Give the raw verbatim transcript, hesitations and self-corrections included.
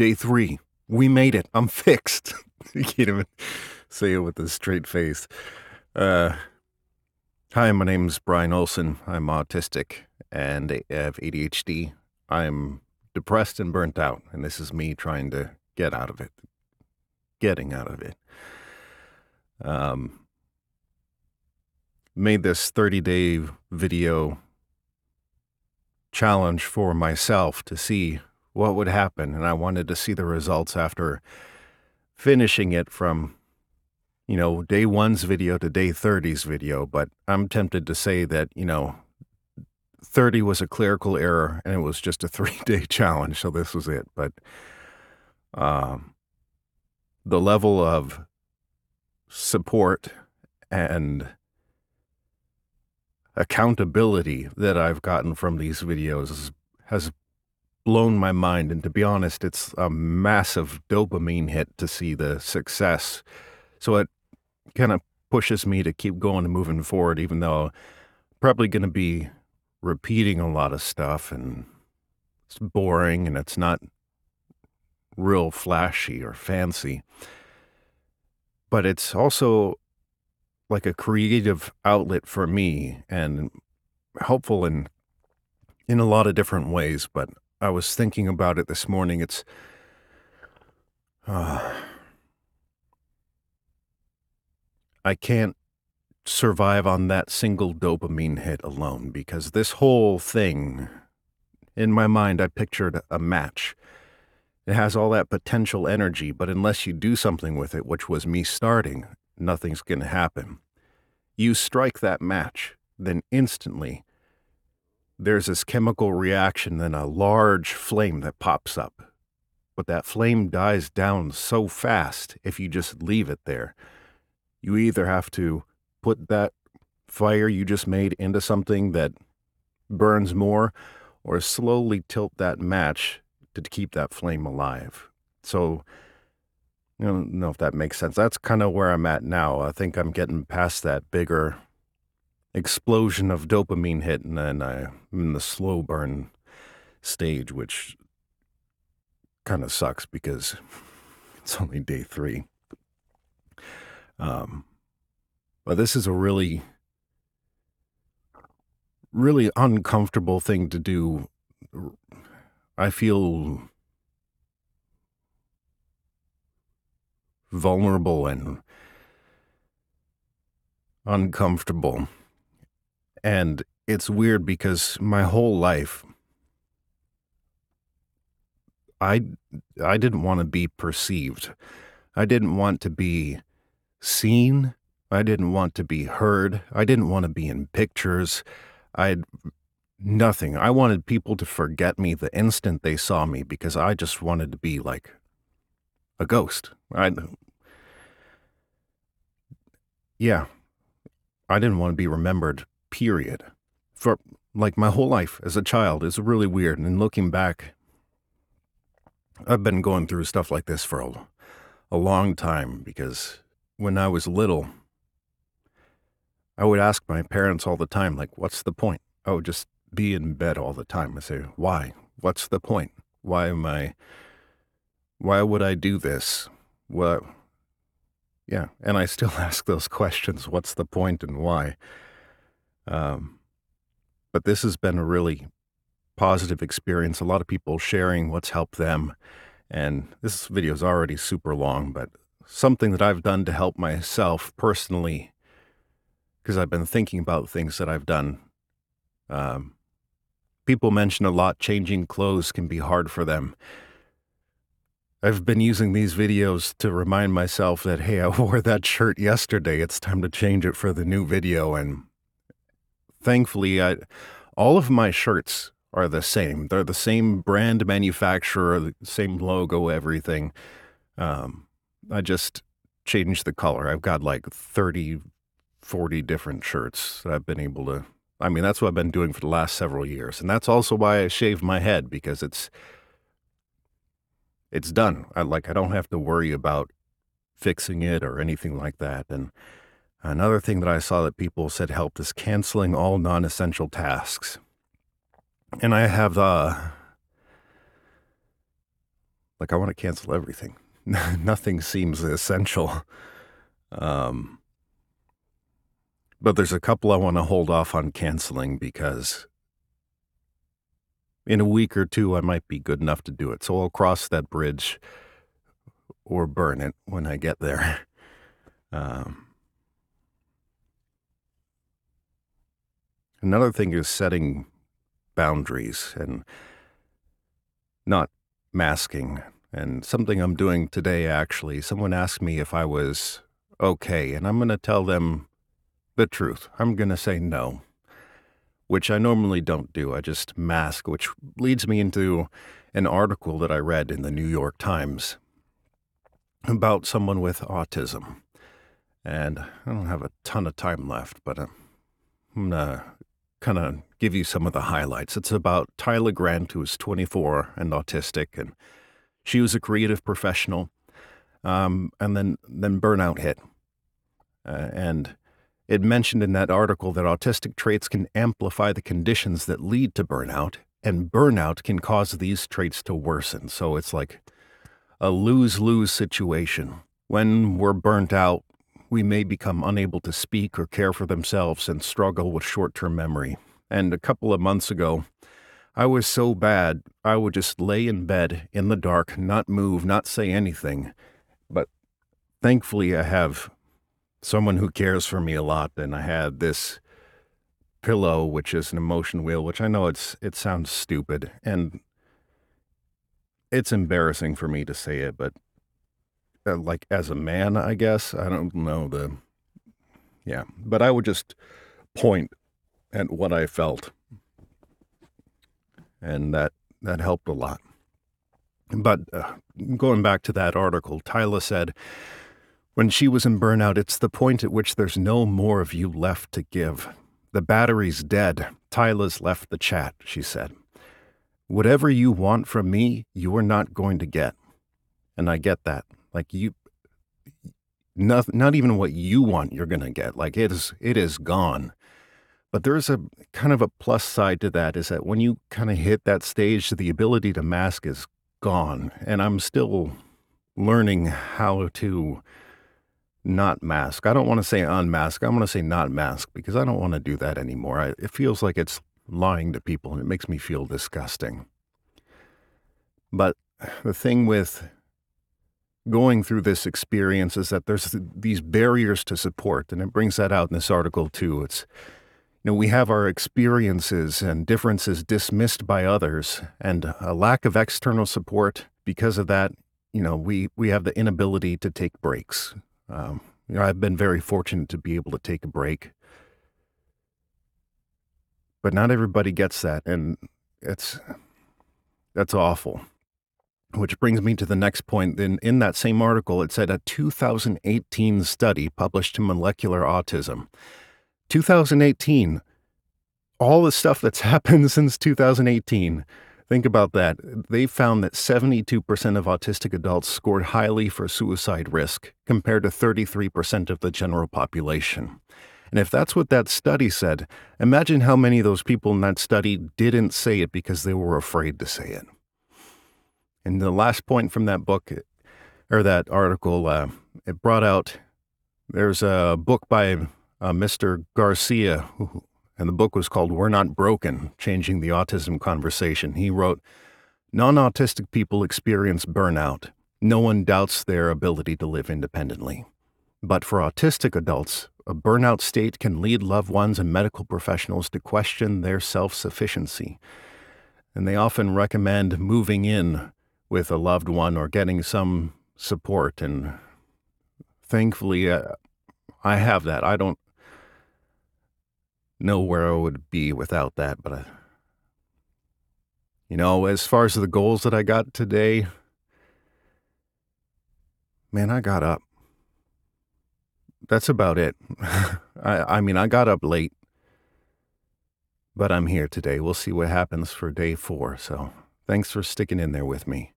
Day three. We made it. I'm fixed. You can't even say it with a straight face. Uh, hi, my name's Bryan Olson. I'm autistic and I have A D H D. I'm depressed and burnt out, and this is me trying to get out of it. Getting out of it. Um, made this thirty-day video challenge for myself to see what would happen, and I wanted to see the results after finishing it from, you know, day one's video to day thirty's video, but I'm tempted to say that, you know, thirty was a clerical error, and it was just a three-day challenge, so this was it. But um, the level of support and accountability that I've gotten from these videos has blown my mind, and to be honest, it's a massive dopamine hit to see the success, so it kind of pushes me to keep going and moving forward, even though I'm probably going to be repeating a lot of stuff, and it's boring, and it's not real flashy or fancy, but it's also like a creative outlet for me, and helpful in in a lot of different ways. But I was thinking about it this morning. It's uh, I can't survive on that single dopamine hit alone, because this whole thing, in my mind, I pictured a match. It has all that potential energy, but unless you do something with it, which was me starting, nothing's going to happen. You strike that match, then instantly there's this chemical reaction, then a large flame that pops up. But that flame dies down so fast if you just leave it there. You either have to put that fire you just made into something that burns more, or slowly tilt that match to keep that flame alive. So I don't know if that makes sense. That's kind of where I'm at now. I think I'm getting past that bigger explosion of dopamine hit, and then I'm in the slow burn stage, which kind of sucks because it's only day three. Um, but this is a really, really uncomfortable thing to do. I feel vulnerable and uncomfortable. And it's weird because my whole life, I, I didn't want to be perceived. I didn't want to be seen. I didn't want to be heard. I didn't want to be in pictures. I, nothing. I wanted people to forget me the instant they saw me, because I just wanted to be like a ghost. I, yeah, I didn't want to be remembered. Period. For like my whole life as a child is really weird. And looking back, I've been going through stuff like this for a, a long time, because when I was little, I would ask my parents all the time, like, what's the point? I would just be in bed all the time. I say, why? What's the point? Why am I, why would I do this? Well, yeah. And I still ask those questions. What's the point and why? Um, but this has been a really positive experience. A lot of people sharing what's helped them. And this video is already super long, but something that I've done to help myself personally, because I've been thinking about things that I've done. Um, people mention a lot, changing clothes can be hard for them. I've been using these videos to remind myself that, hey, I wore that shirt yesterday. It's time to change it for the new video. And thankfully, I, all of my shirts are the same. They're the same brand, manufacturer, the same logo, everything. Um, I just changed the color. I've got like thirty, forty different shirts that I've been able to, I mean, that's what I've been doing for the last several years. And that's also why I shave my head, because it's, it's done. I like, I don't have to worry about fixing it or anything like that. And another thing that I saw that people said helped is canceling all non-essential tasks. And I have uh, like I want to cancel everything. Nothing seems essential. Um, but there's a couple I want to hold off on canceling because in a week or two, I might be good enough to do it. So I'll cross that bridge or burn it when I get there. Um, another thing is setting boundaries and not masking. And something I'm doing today, actually, someone asked me if I was okay, and I'm going to tell them the truth. I'm going to say no, which I normally don't do. I just mask, which leads me into an article that I read in the New York Times about someone with autism. And I don't have a ton of time left, but I'm going to kind of give you some of the highlights. It's about Tyla Grant, who is twenty-four and autistic, and she was a creative professional, um, and then, then burnout hit. Uh, and it mentioned in that article that autistic traits can amplify the conditions that lead to burnout, and burnout can cause these traits to worsen. So it's like a lose-lose situation. When we're burnt out, we may become unable to speak or care for themselves and struggle with short-term memory. And a couple of months ago, I was so bad, I would just lay in bed in the dark, not move, not say anything. But thankfully, I have someone who cares for me a lot, and I had this pillow, which is an emotion wheel, which I know it's it sounds stupid, and it's embarrassing for me to say it, but uh, like as a man, I guess, I don't know the, yeah. But I would just point at what I felt. And that, that helped a lot. But uh, going back to that article, Tyla said, when she was in burnout, it's the point at which there's no more of you left to give. The battery's dead. Tyla's left the chat, she said. Whatever you want from me, you are not going to get. And I get that. Like you, not, not even what you want you're going to get. Like it is, it is gone. But there's a kind of a plus side to that, is that when you kind of hit that stage, the ability to mask is gone. And I'm still learning how to not mask. I don't want to say unmask. I want to say not mask, because I don't want to do that anymore. I, it feels like it's lying to people, and it makes me feel disgusting. But the thing with going through this experience is that there's th- these barriers to support, and it brings that out in this article too. It's You know, we have our experiences and differences dismissed by others, and a lack of external support. Because of that, you know, we, we have the inability to take breaks. Um, you know, I've been very fortunate to be able to take a break, but not everybody gets that, and it's that's awful. Which brings me to the next point. Then, in, in that same article, it said a two thousand eighteen study published in Molecular Autism. two thousand eighteen, all the stuff that's happened since two thousand eighteen, think about that. They found that seventy-two percent of autistic adults scored highly for suicide risk, compared to thirty-three percent of the general population. And if that's what that study said, imagine how many of those people in that study didn't say it because they were afraid to say it. And the last point from that book, or that article, uh, it brought out, there's a book by Uh, Mister Garcia, who, and the book was called We're Not Broken, Changing the Autism Conversation. He wrote, non-autistic people experience burnout. No one doubts their ability to live independently. But for autistic adults, a burnout state can lead loved ones and medical professionals to question their self-sufficiency. And they often recommend moving in with a loved one or getting some support. And thankfully, uh, I have that. I don't know where I would be without that, but I, you know, as far as the goals that I got today, man, I got up. That's about it. I, I mean, I got up late, but I'm here today. We'll see what happens for day four. So thanks for sticking in there with me.